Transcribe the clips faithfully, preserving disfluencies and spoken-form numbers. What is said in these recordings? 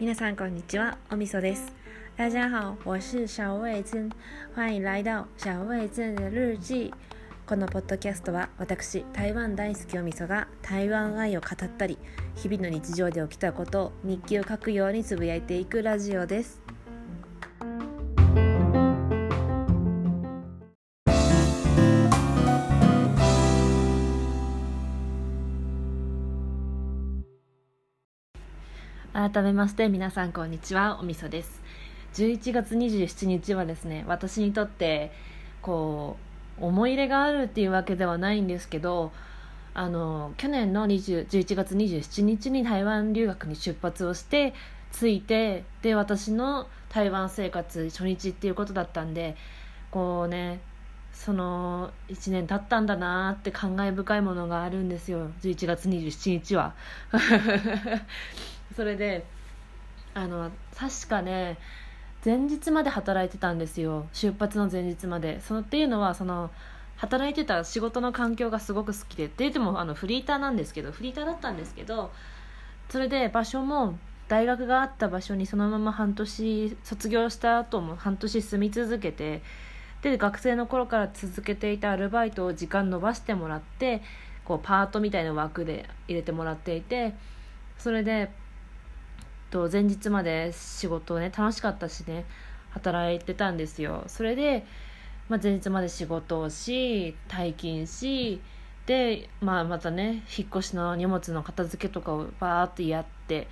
皆さんこんにちは、おみそです。大家好、我是小味噌。欢迎来到小味噌的日記。このポッドキャストは私、台湾大好きおみそが台湾愛を語ったり、日々の日常で起きたことを日記を書くようにつぶやいていくラジオです。改めまして皆さんこんにちは、おみそです。じゅういちがつにじゅうしちにちはですね、私にとってこう思い入れがあるっていうわけではないんですけど、あの去年のじゅういちがつにじゅうしちにちに台湾留学に出発をして着いて、で私の台湾生活初日っていうことだったんで、こうね、そのいちねん経ったんだなって感慨深いものがあるんですよ、じゅういちがつにじゅうしちにちは。それであの確かね、前日まで働いてたんですよ、出発の前日まで。そのっていうのはその働いてた仕事の環境がすごく好きで、って言ってもあのフリーターなんですけどフリーターだったんですけど、それで場所も大学があった場所にそのまま半年、卒業した後も半年住み続けて、で学生の頃から続けていたアルバイトを時間延ばしてもらって、こうパートみたいな枠で入れてもらっていて、それで前日まで仕事をね、楽しかったしね、働いてたんですよ。それで、まあ、前日まで仕事をし、退勤し、で、まあ、またね、引っ越しの荷物の片付けとかをバーってやって、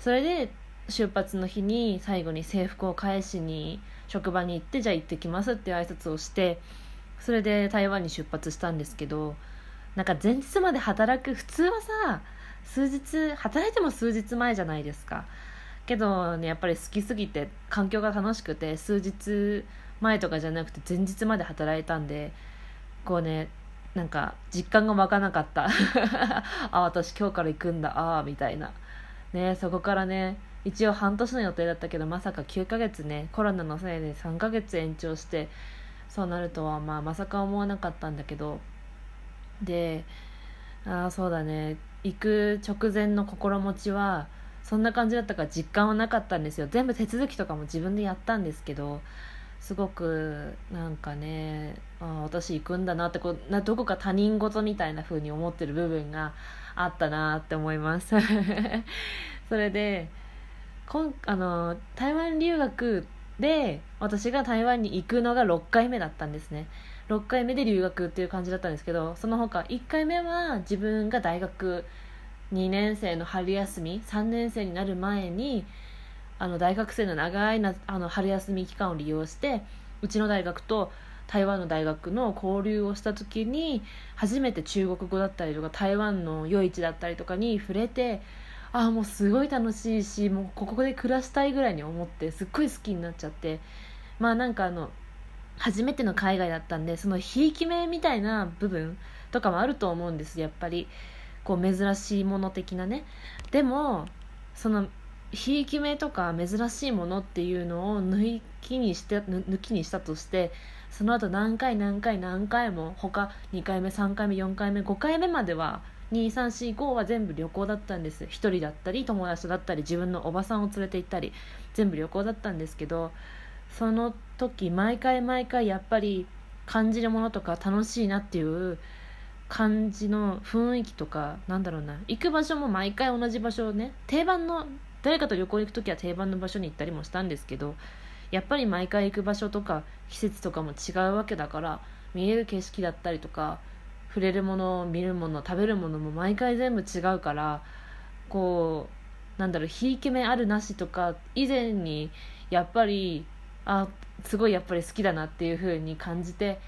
それで出発の日に最後に制服を返しに職場に行って、じゃあ行ってきますって挨拶をして、それで台湾に出発したんですけど、なんか前日まで働く、普通はさ数日働いても数日前じゃないですか。けどね、やっぱり好きすぎて、環境が楽しくて、数日前とかじゃなくて前日まで働いたんで、こうね、なんか実感が湧かなかったあ、私今日から行くんだ、あみたいなね。そこからね、一応半年の予定だったけど、まさかきゅうかげつね、コロナのせいでさんかげつ延長して、そうなるとは、まあ、まさか思わなかったんだけど、であそうだね、行く直前の心持ちはそんな感じだったから実感はなかったんですよ。全部手続きとかも自分でやったんですけど、すごくなんかね、あ私行くんだなって、こなどこか他人事みたいな風に思ってる部分があったなって思いますそれでこんあの台湾留学で私が台湾に行くのがろっかいめだったんですね。ろっかいめで留学っていう感じだったんですけど、その他いっかいめは自分が大学にねんせいの春休み、さんねんせいになる前にあの大学生の長いなあの春休み期間を利用して、うちの大学と台湾の大学の交流をした時に初めて中国語だったりとか台湾の夜市だったりとかに触れて、あもうすごい楽しいし、もうここで暮らしたいぐらいに思って、すっごい好きになっちゃって、まあなんかあの初めての海外だったんで、そのひいき目みたいな部分とかもあると思うんです、やっぱりこう珍しいもの的なね。でもそのひいき目とか珍しいものっていうのを抜きにして抜きにしたとして、その後何回何回何回も他にかいめさんかいめよんかいめごかいめまではに、さん、し、ごは全部旅行だったんです。一人だったり友達だったり自分のおばさんを連れて行ったり、全部旅行だったんですけど、その時毎回毎回やっぱり感じるものとか楽しいなっていう感じの雰囲気とか、なんだろうな、行く場所も毎回同じ場所をね、定番の誰かと旅行行く時は定番の場所に行ったりもしたんですけど、やっぱり毎回行く場所とか季節とかも違うわけだから、見える景色だったりとか触れるもの、見るもの、食べるものも毎回全部違うから、こうなんだろう、ひいき目あるなしとか以前にやっぱりあすごいやっぱり好きだなっていう風に感じて、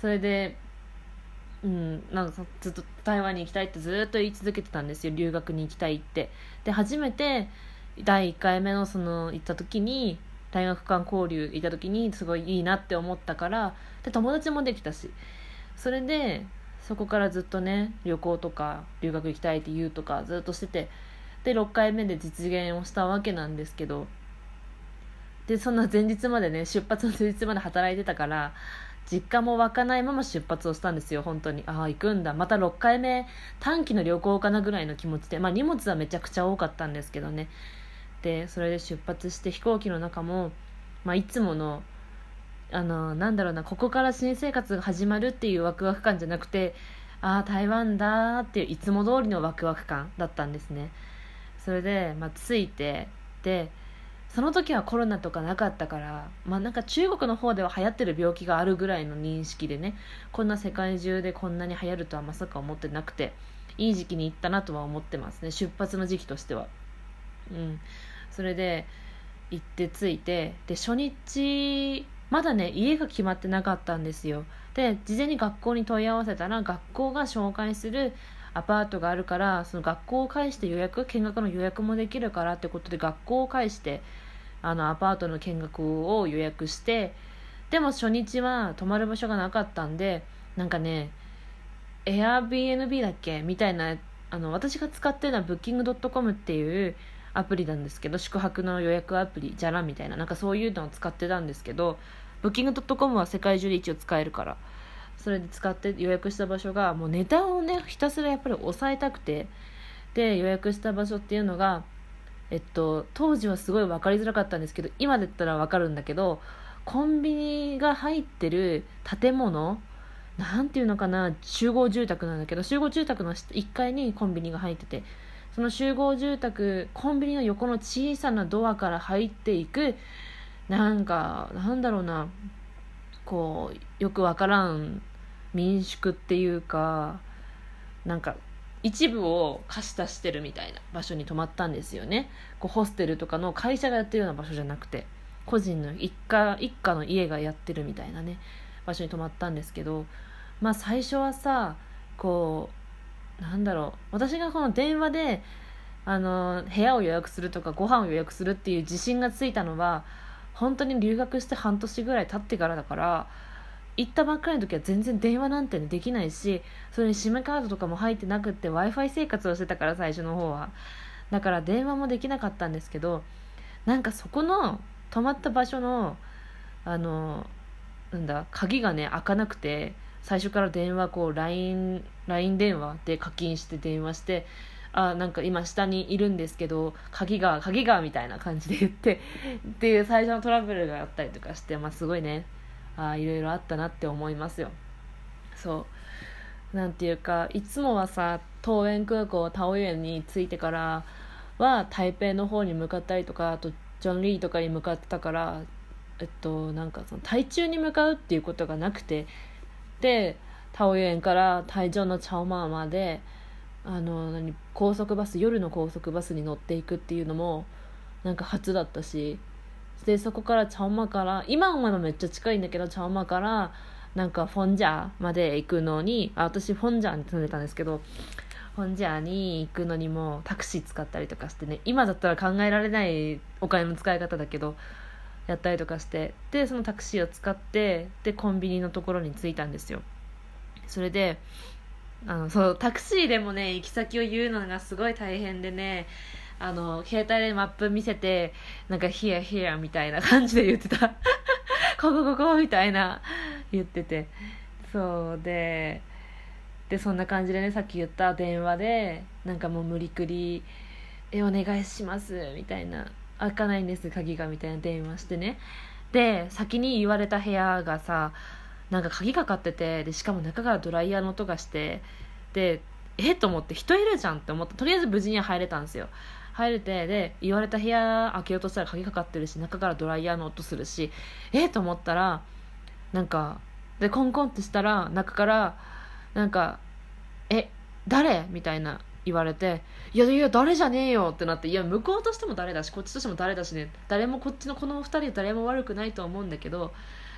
それで、うん、なんかずっと台湾に行きたいってずっと言い続けてたんですよ、留学に行きたいって。で初めてだいいっかいめ の, その行った時に大学間交流行った時にすごいいいなって思ったから、で友達もできたし、それでそこからずっとね、旅行とか留学行きたいって言うとかずっとしてて、でろっかいめで実現をしたわけなんですけど、でそんな前日までね、出発の前日まで働いてたから、実家も湧かないまま出発をしたんですよ。本当にああ行くんだ、またろっかいめ短期の旅行かなぐらいの気持ちで、まあ荷物はめちゃくちゃ多かったんですけどね。でそれで出発して、飛行機の中も、まあ、いつものあのなんだろうな、ここから新生活が始まるっていうワクワク感じゃなくて、ああ台湾だーっていういつも通りのワクワク感だったんですね。それで、まあ、着いて、でその時はコロナとかなかったから、まあ、なんか中国の方では流行ってる病気があるぐらいの認識でね、こんな世界中でこんなに流行るとはまさか思ってなくて、いい時期に行ったなとは思ってますね、出発の時期としては。うん、それで行って着いて、で初日まだね家が決まってなかったんですよ。で事前に学校に問い合わせたら、学校が紹介するアパートがあるから、その学校を介して予約、見学の予約もできるからってことで、学校を介してあのアパートの見学を予約して、でも初日は泊まる場所がなかったんで、なんかね Airbnb だっけみたいな、あの私が使ってるのは ブッキングドットコム っていうアプリなんですけど、宿泊の予約アプリじゃらみたいな、なんかそういうのを使ってたんですけど、ブッキングドットコム は世界中で一応使えるから、それで使って予約した場所が、もう値段をねひたすらやっぱり抑えたくて、で予約した場所っていうのが、えっと当時はすごい分かりづらかったんですけど、今だったら分かるんだけど、コンビニが入ってる建物、なんていうのかな、集合住宅なんだけど、集合住宅のいっかいにコンビニが入ってて、その集合住宅コンビニの横の小さなドアから入っていく、なんかなんだろうな、こうよくわからん民宿っていうか、なんか一部を貸し出してるみたいな場所に泊まったんですよね。こうホステルとかの会社がやってるような場所じゃなくて、個人の一家一家の家がやってるみたいなね場所に泊まったんですけど、まあ最初はさ、こうなんだろう、私がこの電話であの部屋を予約するとかご飯を予約するっていう自信がついたのは、本当に留学して半年ぐらい経ってからだから、行ったばっかりの時は全然電話なんてできないし、それに SIM カードとかも入ってなくって Wi-Fi 生活をしてたから、最初の方はだから電話もできなかったんですけど、なんかそこの泊まった場所のあのなんだ鍵がね開かなくて、最初から電話こう ライン, ライン 電話で課金して電話して、あなんか今下にいるんですけど鍵が鍵がみたいな感じで言ってっていう最初のトラブルがあったりとかして、まあ、すごいねあいろいろあったなって思いますよ。そうなんていうか、いつもはさ桃園空港桃園に着いてからは台北の方に向かったりとか、あとジョンリーとかに向かってたから、えっとなんかその台中に向かうっていうことがなくて、で桃園から台中のチャオマーまであの何高速バス夜の高速バスに乗っていくっていうのもなんか初だったし、でそこからチャオマから今はめっちゃ近いんだけど、チャオマからなんかフォンジャーまで行くのに、あ私フォンジャーに住んでたんですけど、フォンジャーに行くのにもタクシー使ったりとかしてね、今だったら考えられないお金の使い方だけどやったりとかして、でそのタクシーを使って、でコンビニのところに着いたんですよ。それであのそうタクシーでもね行き先を言うのがすごい大変でね、あの携帯でマップ見せてなんか here here みたいな感じで言ってたここここみたいな言ってて、そうででそんな感じでね、さっき言った電話でなんかもう無理くりえお願いしますみたいな、開かないんです鍵がみたいな電話してね、で先に言われた部屋がさなんか鍵がかってて、でしかも中からドライヤーの音がして、でえっと思って人いるじゃんって思って、とりあえず無事に入れたんですよ。入れて、で言われた部屋開けようとしたら鍵かかってるし中からドライヤーの音するし、えっと思ったらなんかでコンコンってしたら中からなんかえ誰みたいな言われて、いやいや誰じゃねえよってなって、いや向こうとしても誰だしこっちとしても誰だしね、誰もこっちのこのふたり誰も悪くないと思うんだけど、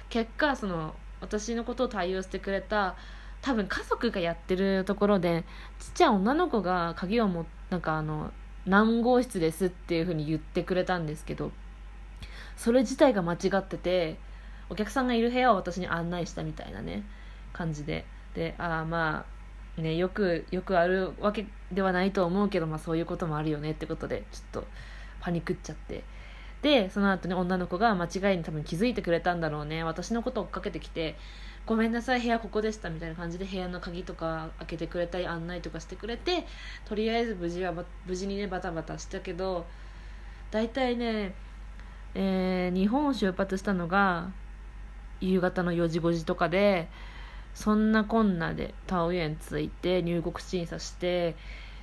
結果その私のことを対応してくれた多分家族がやってるところで、ちっちゃい女の子が鍵をもなんかあの何号室ですっていう風に言ってくれたんですけど、それ自体が間違っててお客さんがいる部屋を私に案内したみたいなね感じで、であまあねよくよくあるわけではないと思うけど、まあそういうこともあるよねってことでちょっとパニクっちゃって、でその後ね女の子が間違いに多分気づいてくれたんだろうね、私のことを追っかけてきて、ごめんなさい部屋ここでしたみたいな感じで部屋の鍵とか開けてくれたり案内とかしてくれて、とりあえず無事は無事にねバタバタしたけど、だいたいね、えー、日本を出発したのが夕方のよじごじとかで、そんなこんなでタオユ園着いて入国審査して、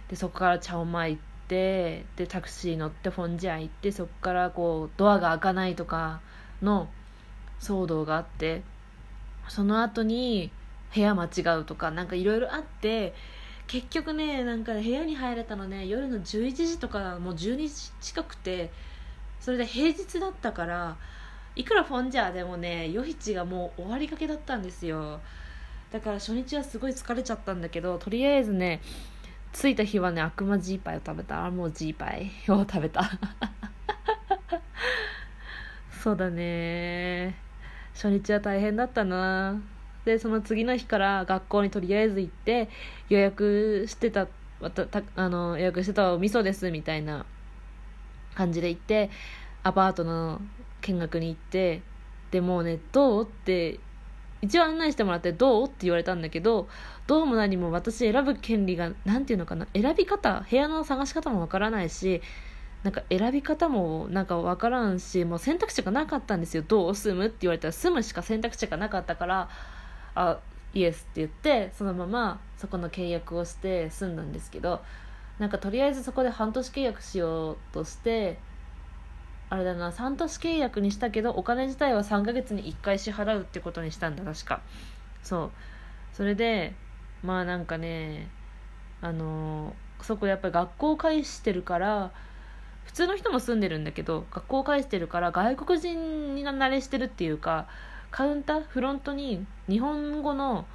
でそこからチャオマイ行って、でタクシー乗ってフォンジア行って、そこからこうドアが開かないとかの騒動があって、その後に部屋間違うとかなんかいろいろあって、結局ねなんか部屋に入れたのね夜のじゅういちじとかもうじゅうにじ近くて、それで平日だったからいくらフォンジャーでもね夜市がもう終わりかけだったんですよ。だから初日はすごい疲れちゃったんだけど、とりあえずね着いた日はね悪魔ジーパイを食べた。もうジーパイを食べたそうだね、初日は大変だったな。でその次の日から学校にとりあえず行って、予約してたあの予約してたお味噌ですみたいな感じで行って、アパートの見学に行って、でもうねどうって一応案内してもらってどうって言われたんだけど、どうも何も私選ぶ権利がなんていうのかな、選び方部屋の探し方もわからないし、なんか選び方もなんかわからんし、もう選択肢がなかったんですよ。どう住むって言われたら住むしか選択肢がなかったから、あイエスって言ってそのままそこの契約をして住んだんですけど、なんかとりあえずそこで半年契約しようとして、あれだなさんねん契約にしたけどお金自体はさんかげつにいっかい支払うってことにしたんだ確か。そうそれでまあなんかねあのー、そこやっぱり学校を介してるから、普通の人も住んでるんだけど学校を介してるから外国人に慣れしてるっていうか、カウンターフロントに日本語の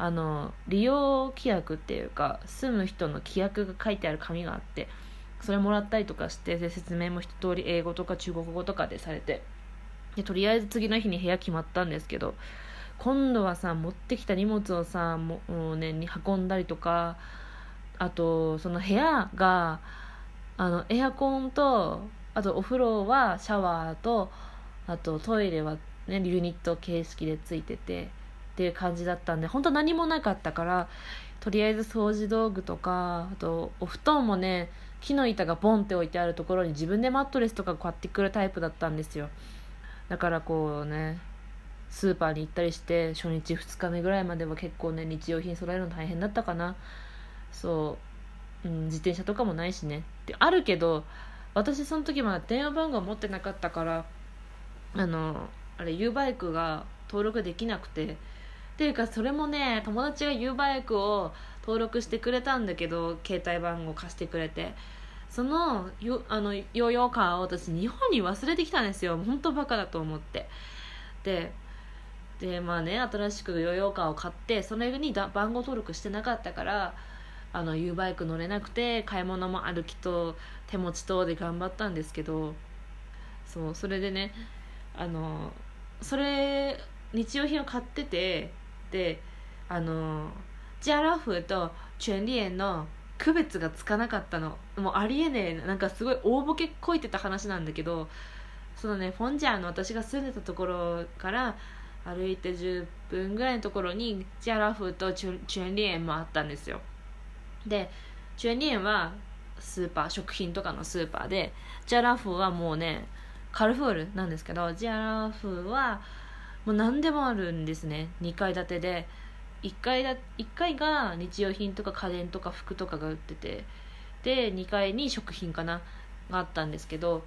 あの利用規約っていうか住む人の規約が書いてある紙があって、それもらったりとかして、で説明も一通り英語とか中国語とかでされて、でとりあえず次の日に部屋決まったんですけど、今度はさ持ってきた荷物をさもう、ね、に運んだりとか、あとその部屋があのエアコンとあとお風呂はシャワーとあとトイレは、ね、ユニット形式でついててっていう感じだったんで、本当何もなかったから、とりあえず掃除道具とかあとお布団もね木の板がボンって置いてあるところに自分でマットレスとか買ってくるタイプだったんですよ。だからこうねスーパーに行ったりして、初日ふつかめぐらいまでは結構ね日用品揃えるの大変だったかな。そう、うん、自転車とかもないしねってあるけど、私その時まだ電話番号持ってなかったから、あのあれ U バイクが登録できなくて、っていうかそれもね友達が U バイクを登録してくれたんだけど携帯番号貸してくれて、そのヨーヨーカーを私日本に忘れてきたんですよ。本当バカだと思って、ででまあね新しくヨーヨーカーを買って、それにだ番号登録してなかったから、あの U バイク乗れなくて、買い物も歩きと手持ちとで頑張ったんですけど、そうそれでねあのそれ日用品を買ってて、であのジャラフとチュンリエンの区別がつかなかったの。もうありえねえ、なんかすごい大ボケこいてた話なんだけど、そのねフォンジャーの私が住んでたところから歩いてじゅっぷんぐらいのところにジャラフとチュンリエンもあったんですよ。でチュンリエンはスーパー食品とかのスーパーで、ジャラフはもうねカルフールなんですけど、ジャラフはもう何でもあるんですね。にかい建てでいっかいだ、いっかいが日用品とか家電とか服とかが売ってて、でにかいに食品かながあったんですけど、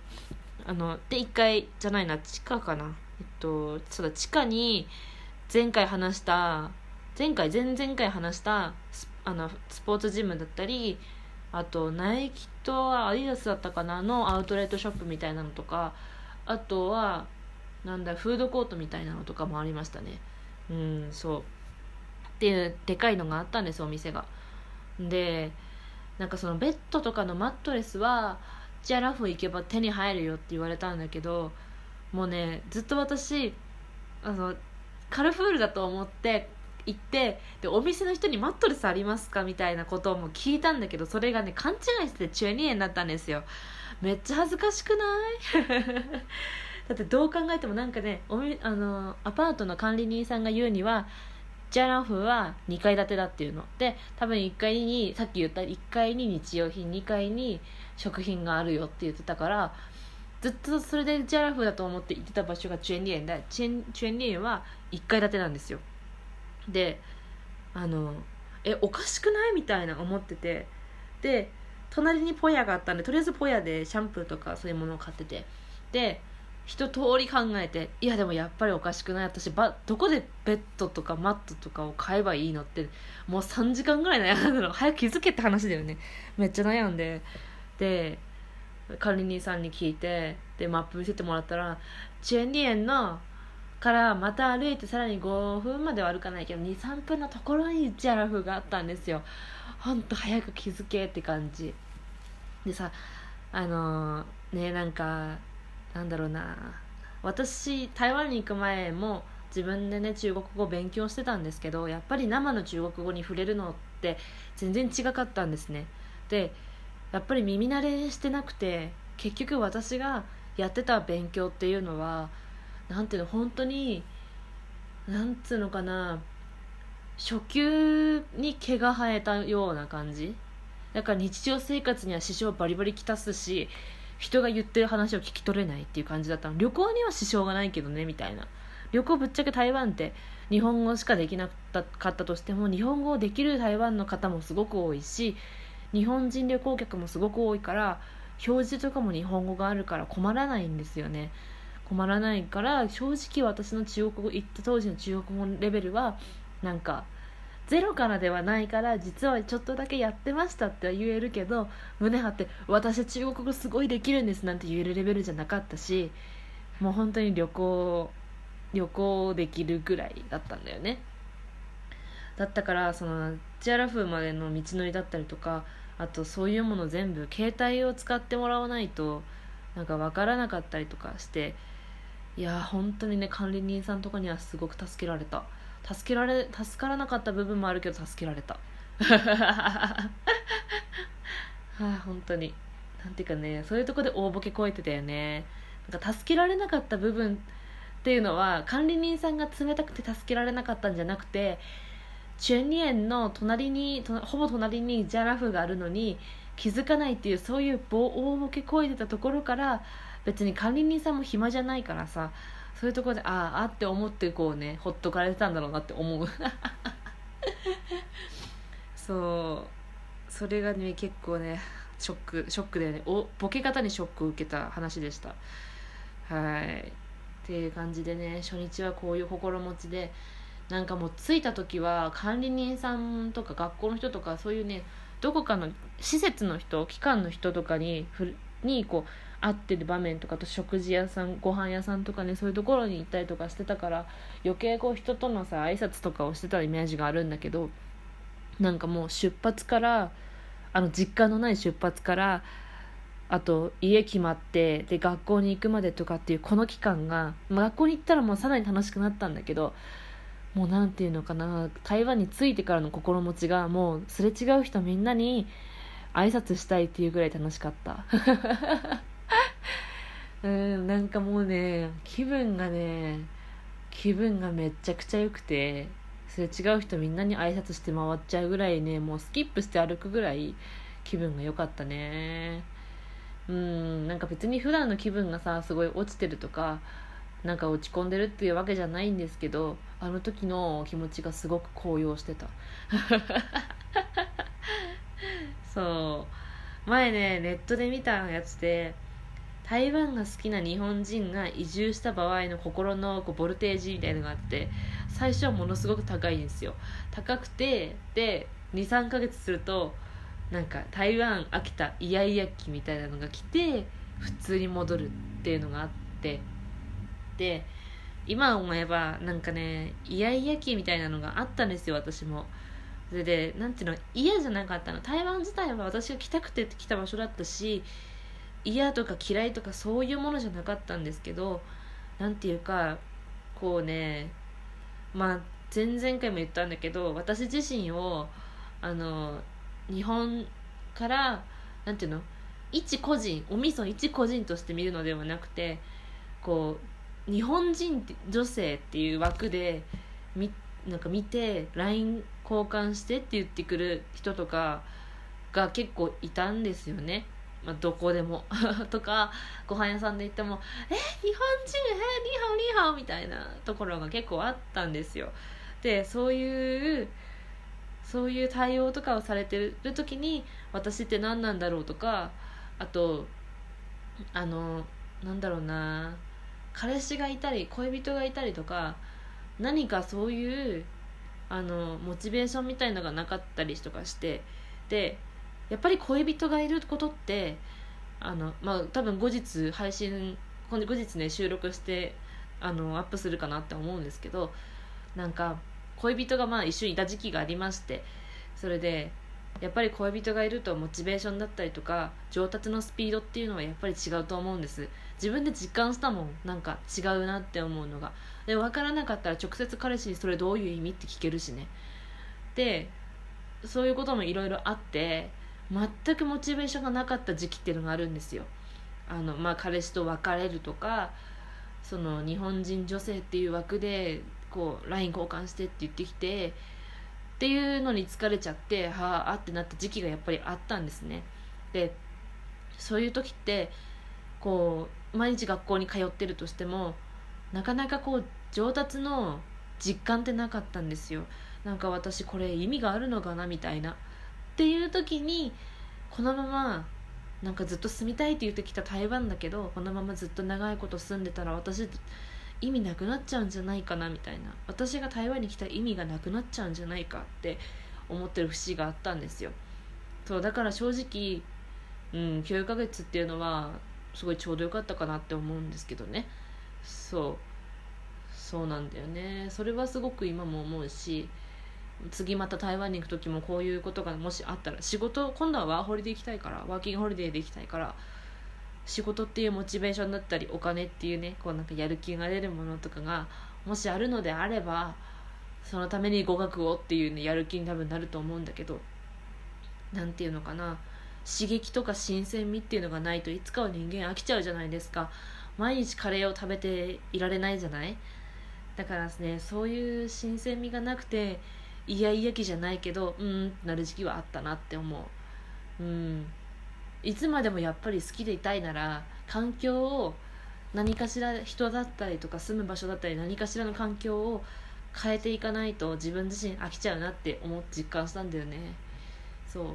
あのでいっかいじゃないな地下かな、えっとそうだ地下に前回話した前回前々回話したス、あのスポーツジムだったり、あとナイキとアディダスだったかなのアウトレットショップみたいなのとか、あとはなんだフードコートみたいなのとかもありましたね。うんそうっていうでかいのがあったんです、お店が。でなんかそのベッドとかのマットレスはジャラフ行けば手に入るよって言われたんだけど、もうねずっと私あのカルフールだと思って行って、でお店の人にマットレスありますかみたいなことをも聞いたんだけど、それがね勘違いしてチュエニエンだったんですよ。めっちゃ恥ずかしくないだってどう考えてもなんかね、おみあのアパートの管理人さんが言うにはジャランフはにかい建てだっていうので、多分いっかいにさっき言ったいっかいに日用品、にかいに食品があるよって言ってたから、ずっとそれでジャランフだと思って行ってた場所がチュエンリエンで、チュエン、チュエンリエンはいっかい建てなんですよ。であのえおかしくないみたいな思ってて、で隣にポヤがあったんで、とりあえずポヤでシャンプーとかそういうものを買ってて、で一通り考えて、いやでもやっぱりおかしくない、私ばどこでベッドとかマットとかを買えばいいのって、もうさんじかんぐらい悩んだの。早く気づけって話だよね。めっちゃ悩んで、で管理人さんに聞いて、でマップ見せてもらったら、チュエンリエンのからまた歩いてさらにごふんまでは歩かないけど に,さん 分のところにジャラフがあったんですよ。ほんと早く気づけって感じでさ、あのー、ね、なんかなんだろうな、私台湾に行く前も自分でね中国語を勉強してたんですけど、やっぱり生の中国語に触れるのって全然違かったんですね。でやっぱり耳慣れしてなくて、結局私がやってた勉強っていうのはなんていうの、本当になんつうのかな、初級に毛が生えたような感じだから、日常生活には支障バリバリきたすし、人が言ってる話を聞き取れないっていう感じだったの。旅行には支障がないけどねみたいな、旅行ぶっちゃけ台湾って日本語しかできなかったとしても日本語をできる台湾の方もすごく多いし、日本人旅行客もすごく多いから、表示とかも日本語があるから困らないんですよね。困らないから、正直私の中国語行った当時の中国語レベルはなんかゼロからではないから、実はちょっとだけやってましたっては言えるけど、胸張って私中国語すごいできるんですなんて言えるレベルじゃなかったし、もう本当に旅行旅行できるぐらいだったんだよね。だったからそのジャラフまでの道のりだったりとか、あとそういうもの全部携帯を使ってもらわないとなんか分からなかったりとかして、いや本当にね、管理人さんとかにはすごく助けられた。助けられ助からなかった部分もあるけど助けられた。はあ、本当になんていうかね、そういうとこで大ボケこえてたよね。なんか助けられなかった部分っていうのは、管理人さんが冷たくて助けられなかったんじゃなくて、チュエンリエンの隣にとほぼ隣にジャラフがあるのに気づかないっていう、そういう大ボケこえてたところから、別に管理人さんも暇じゃないからさ、そういうところであーあって思ってこうね、ほっとかれてたんだろうなって思う。そう、それがね結構ねショックショックでね、おボケ方にショックを受けた話でした。はい、っていう感じでね、初日はこういう心持ちで、なんかもう着いた時は管理人さんとか学校の人とか、そういうねどこかの施設の人、機関の人とかにふにこう会ってる場面とか、と食事屋さん、ご飯屋さんとかね、そういうところに行ったりとかしてたから、余計こう人とのさ挨拶とかをしてたイメージがあるんだけど、なんかもう出発から、あの実家のない出発から、あと家決まって、で学校に行くまでとかっていうこの期間が、まあ、学校に行ったらもうさらに楽しくなったんだけど、もうなんていうのかな、台湾に着いてからの心持ちが、もうすれ違う人みんなに挨拶したいっていうぐらい楽しかった。うん、なんかもうね、気分がね気分がめっちゃくちゃ良くて、それ違う人みんなに挨拶して回っちゃうぐらいね、もうスキップして歩くぐらい気分が良かったね。うん、なんか別に普段の気分がさすごい落ちてるとか、なんか落ち込んでるっていうわけじゃないんですけど、あの時の気持ちがすごく高揚してた。そう、前ねネットで見たやつで、台湾が好きな日本人が移住した場合の心のこうボルテージみたいなのがあって、最初はものすごく高いんですよ。高くて、で に,さん ヶ月するとなんか台湾飽きたイヤイヤ期みたいなのが来て、普通に戻るっていうのがあって、で今思えばなんかねイヤイヤ期みたいなのがあったんですよ、私も。それでなんていうの、嫌じゃなかったの。台湾自体は私が来たくて来た場所だったし、嫌とか嫌いとかそういうものじゃなかったんですけど、なんていうかこうね、まあ前々回も言ったんだけど、私自身をあの日本からなんていうの、一個人、おみそ一個人として見るのではなくて、こう日本人女性っていう枠でみなんか見て ライン 交換してって言ってくる人とかが結構いたんですよね、まあ、どこでもとかご飯屋さんで行ってもえ日本人えニーハオニーハオみたいなところが結構あったんですよ。でそういうそういう対応とかをされてる時に私って何なんだろうとか、あとあのなんだろうな彼氏がいたり恋人がいたりとか何かそういうあのモチベーションみたいのがなかったりとかして、でやっぱり恋人がいることってあの、まあ、多分後日配信後日ね収録してあのアップするかなって思うんですけど、なんか恋人がまあ一緒にいた時期がありまして、それでやっぱり恋人がいるとモチベーションだったりとか上達のスピードっていうのはやっぱり違うと思うんです。自分で実感したもん、なんか違うなって思うのが。で分からなかったら直接彼氏にそれどういう意味って聞けるしね。でそういうこともいろいろあって全くモチベーションがなかった時期っていうのがあるんですよ。あの、まあ、彼氏と別れるとかその日本人女性っていう枠でこう ライン 交換してって言ってきてっていうのに疲れちゃってはあってなった時期がやっぱりあったんですね。でそういう時ってこう毎日学校に通ってるとしてもなかなかこう上達の実感ってなかったんですよ。なんか私これ意味があるのかなみたいなっていう時にこのままなんかずっと住みたいって言ってきた台湾だけどこのままずっと長いこと住んでたら私意味なくなっちゃうんじゃないかなみたいな、私が台湾に来た意味がなくなっちゃうんじゃないかって思ってる節があったんですよ。そうだから正直、うん、きゅうかげつっていうのはすごいちょうどよかったかなって思うんですけどね。そうそうなんだよね。それはすごく今も思うし、次また台湾に行く時もこういうことがもしあったら仕事、今度はワーホリで行きたいからワーキングホリデーで行きたいから仕事っていうモチベーションだったりお金っていうねこうなんかやる気が出るものとかがもしあるのであればそのために語学をっていうねやる気に多分なると思うんだけど、なんていうのかな、刺激とか新鮮味っていうのがないといつかは人間飽きちゃうじゃないですか。毎日カレーを食べていられないじゃない。だからですね、そういう新鮮味がなくていやいや気じゃないけどうーんってなる時期はあったなって思う。うんいつまでもやっぱり好きでいたいなら環境を何かしら人だったりとか住む場所だったり何かしらの環境を変えていかないと自分自身飽きちゃうなって思って実感したんだよね。そう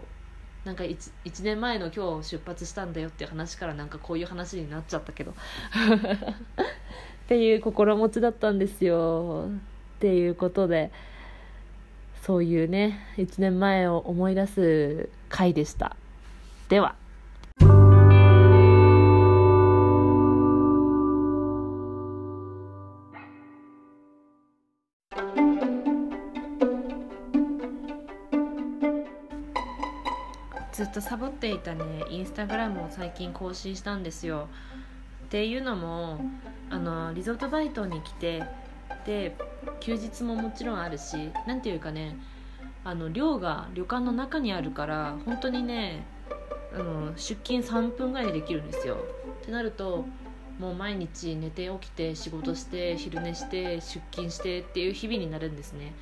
なんか 1, いちねんまえの今日出発したんだよっていう話からなんかこういう話になっちゃったけどっていう心持ちだったんですよ。っていうことでそういうねいちねんまえを思い出す回でした。ではずっとサボっていたねインスタグラムを最近更新したんですよ。っていうのもあのリゾートバイトに来てで休日ももちろんあるしなんていうかねあの寮が旅館の中にあるから本当にねあの出勤さんぷんぐらいでできるんですよ。ってなるともう毎日寝て起きて仕事して昼寝して出勤してっていう日々になるんですね。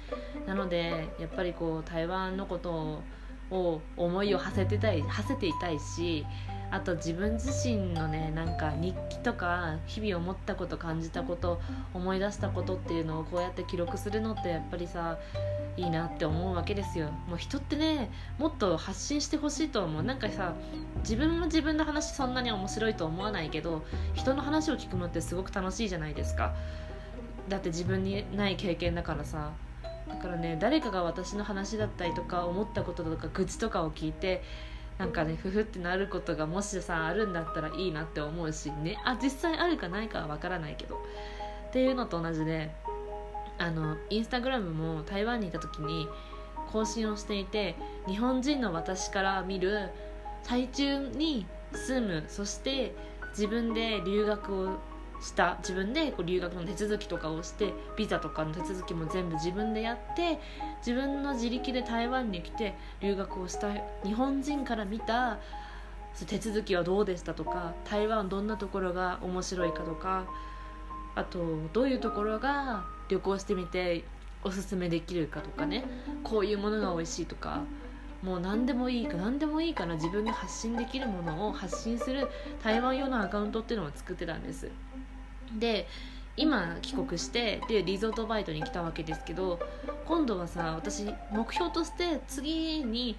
なのでやっぱりこう台湾のことをを思いを馳せてたい、馳せていたいし、あと自分自身のねなんか日記とか日々思ったこと感じたこと思い出したことっていうのをこうやって記録するのってやっぱりさいいなって思うわけですよ。もう人ってねもっと発信してほしいと思う。なんかさ自分も自分の話そんなに面白いと思わないけど人の話を聞くのってすごく楽しいじゃないですか。だって自分にない経験だからさ。だからね誰かが私の話だったりとか思ったこととか愚痴とかを聞いてなんかねふふってなることがもしさあるんだったらいいなって思うしね、あ実際あるかないかはわからないけどっていうのと同じであのインスタグラムも台湾にいた時に更新をしていて日本人の私から見る台中に住むそして自分で留学をした自分でこう留学の手続きとかをしてビザとかの手続きも全部自分でやって自分の自力で台湾に来て留学をした日本人から見た手続きはどうでしたとか台湾どんなところが面白いかとかあとどういうところが旅行してみておすすめできるかとかね、こういうものが美味しいとか、もう何でもいいか何でもいいから自分が発信できるものを発信する台湾用のアカウントっていうのを作ってたんです。で今帰国してでリゾートバイトに来たわけですけど、今度はさ、私目標として次に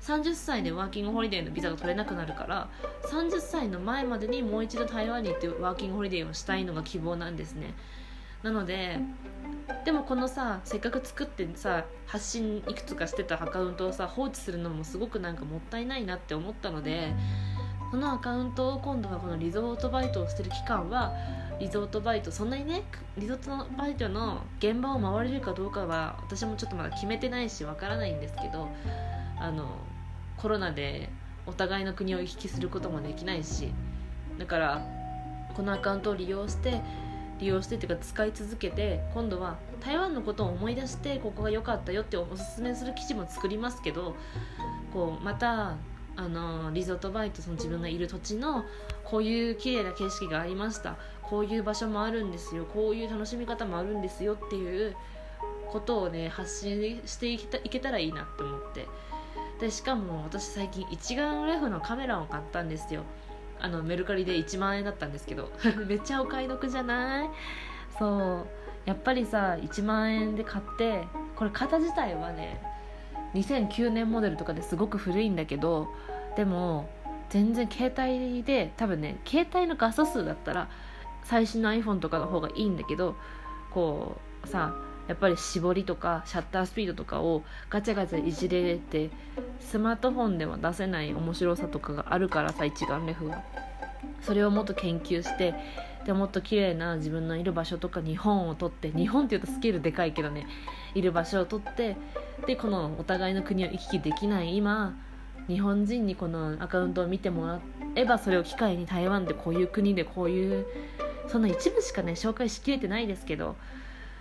さんじゅっさいでワーキングホリデーのビザが取れなくなるから、さんじゅっさいの前までにもう一度台湾に行ってワーキングホリデーをしたいのが希望なんですね。なのででもこのさ、せっかく作ってさ発信いくつかしてたアカウントをさ放置するのもすごくなんかもったいないなって思ったので、このアカウントを今度はこのリゾートバイトをしてる期間はリゾートバイト、そんなにねリゾートバイトの現場を回れるかどうかは私もちょっとまだ決めてないしわからないんですけど、あのコロナでお互いの国を行き来することもできないし、だからこのアカウントを利用して利用してというか使い続けて、今度は台湾のことを思い出してここが良かったよっておすすめする記事も作りますけど、こうまたあのリゾートバイト、その自分がいる土地のこういう綺麗な景色がありました、こういう場所もあるんですよ、こういう楽しみ方もあるんですよっていうことをね発信していけた、いけたらいいなって思って、でしかも私最近一眼レフのカメラを買ったんですよ。あのメルカリでいちまんえんだったんですけどめっちゃお買い得じゃない？そうやっぱりさいちまんえんで買って、これ型自体はねにせんきゅうねんモデルとかですごく古いんだけど、でも全然携帯で多分ね携帯の画素数だったら最新の iPhone とかの方がいいんだけど、こうさやっぱり絞りとかシャッタースピードとかをガチャガチャいじれてスマートフォンでは出せない面白さとかがあるからさ、一眼レフがそれをもっと研究して、でもっと綺麗な自分のいる場所とか日本を撮って、日本って言うとスケールでかいけどね、いる場所を撮って、でこのお互いの国を行き来できない今日本人にこのアカウントを見てもらえば、それを機会に台湾でこういう国でこういう、そんな一部しかね紹介しきれてないですけど、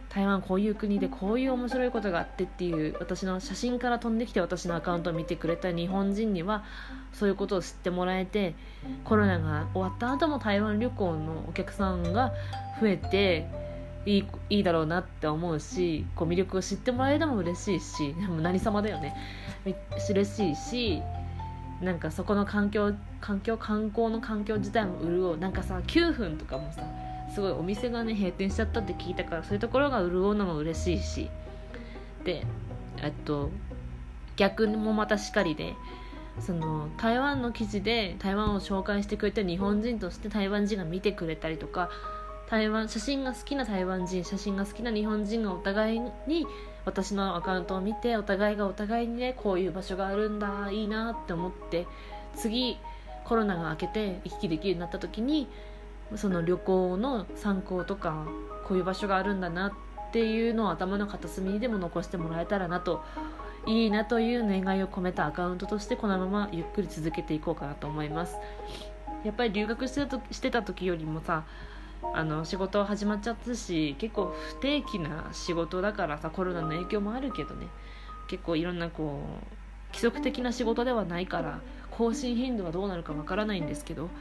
台湾こういう国でこういう面白いことがあってっていう、私の写真から飛んできて私のアカウントを見てくれた日本人にはそういうことを知ってもらえて、コロナが終わった後も台湾旅行のお客さんが増えていい、いいだろうなって思うし、こう魅力を知ってもらえても嬉しいし、でも何様だよね、嬉しいし、なんかそこの環境、環境観光の環境自体も潤う。なんかさきゅうふんとかもさすごいお店がね閉店しちゃったって聞いたから、そういうところが潤うのも嬉しいし、でえっと逆もまたしかりで、その台湾の記事で台湾を紹介してくれた日本人として台湾人が見てくれたりとか、台湾写真が好きな台湾人、写真が好きな日本人がお互いに私のアカウントを見て、お互いがお互いにねこういう場所があるんだいいなって思って、次コロナが明けて行き来できるようになった時にその旅行の参考とかこういう場所があるんだなっていうのを頭の片隅にでも残してもらえたらなと、いいなという願いを込めたアカウントとしてこのままゆっくり続けていこうかなと思います。やっぱり留学してたと、してた時よりもさあの仕事始まっちゃったし、結構不定期な仕事だからさ、コロナの影響もあるけどね、結構いろんなこう規則的な仕事ではないから更新頻度はどうなるかわからないんですけど、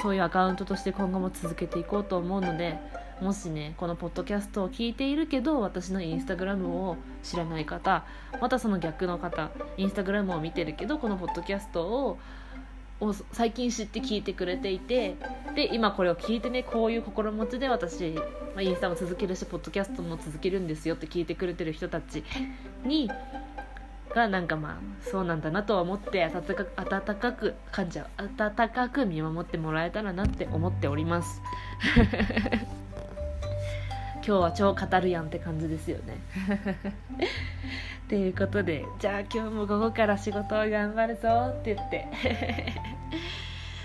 そういうアカウントとして今後も続けていこうと思うので、もしねこのポッドキャストを聞いているけど私のインスタグラムを知らない方、またその逆の方、インスタグラムを見てるけどこのポッドキャストをを最近知って聞いてくれていて、で今これを聞いてね、こういう心持ちで私、まあ、インスタも続けるしポッドキャストも続けるんですよって聞いてくれてる人たちにがなんかまあそうなんだなとは思って、温かく温かく噛んじゃう温かく見守ってもらえたらなって思っております今日は超語るやんって感じですよねということで、じゃあ今日も午後から仕事を頑張るぞって言って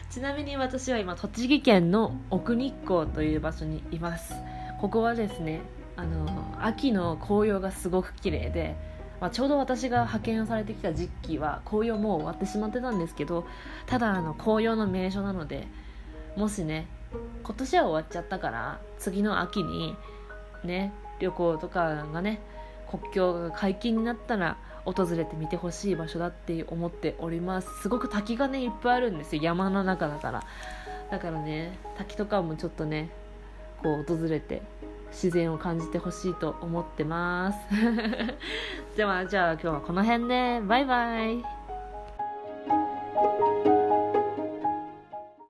ちなみに私は今栃木県の奥日光という場所にいます。ここはですね、あの秋の紅葉がすごく綺麗で、まあ、ちょうど私が派遣されてきた時期は紅葉もう終わってしまってたんですけど、ただあの紅葉の名所なので、もしね今年は終わっちゃったから次の秋にね旅行とかがね国境が解禁になったら訪れてみてほしい場所だって思っております。すごく滝がねいっぱいあるんですよ、山の中だから。だからね滝とかもちょっとねこう訪れて自然を感じてほしいと思ってます。じゃあ、じゃあ今日はこの辺ね。バイバイ。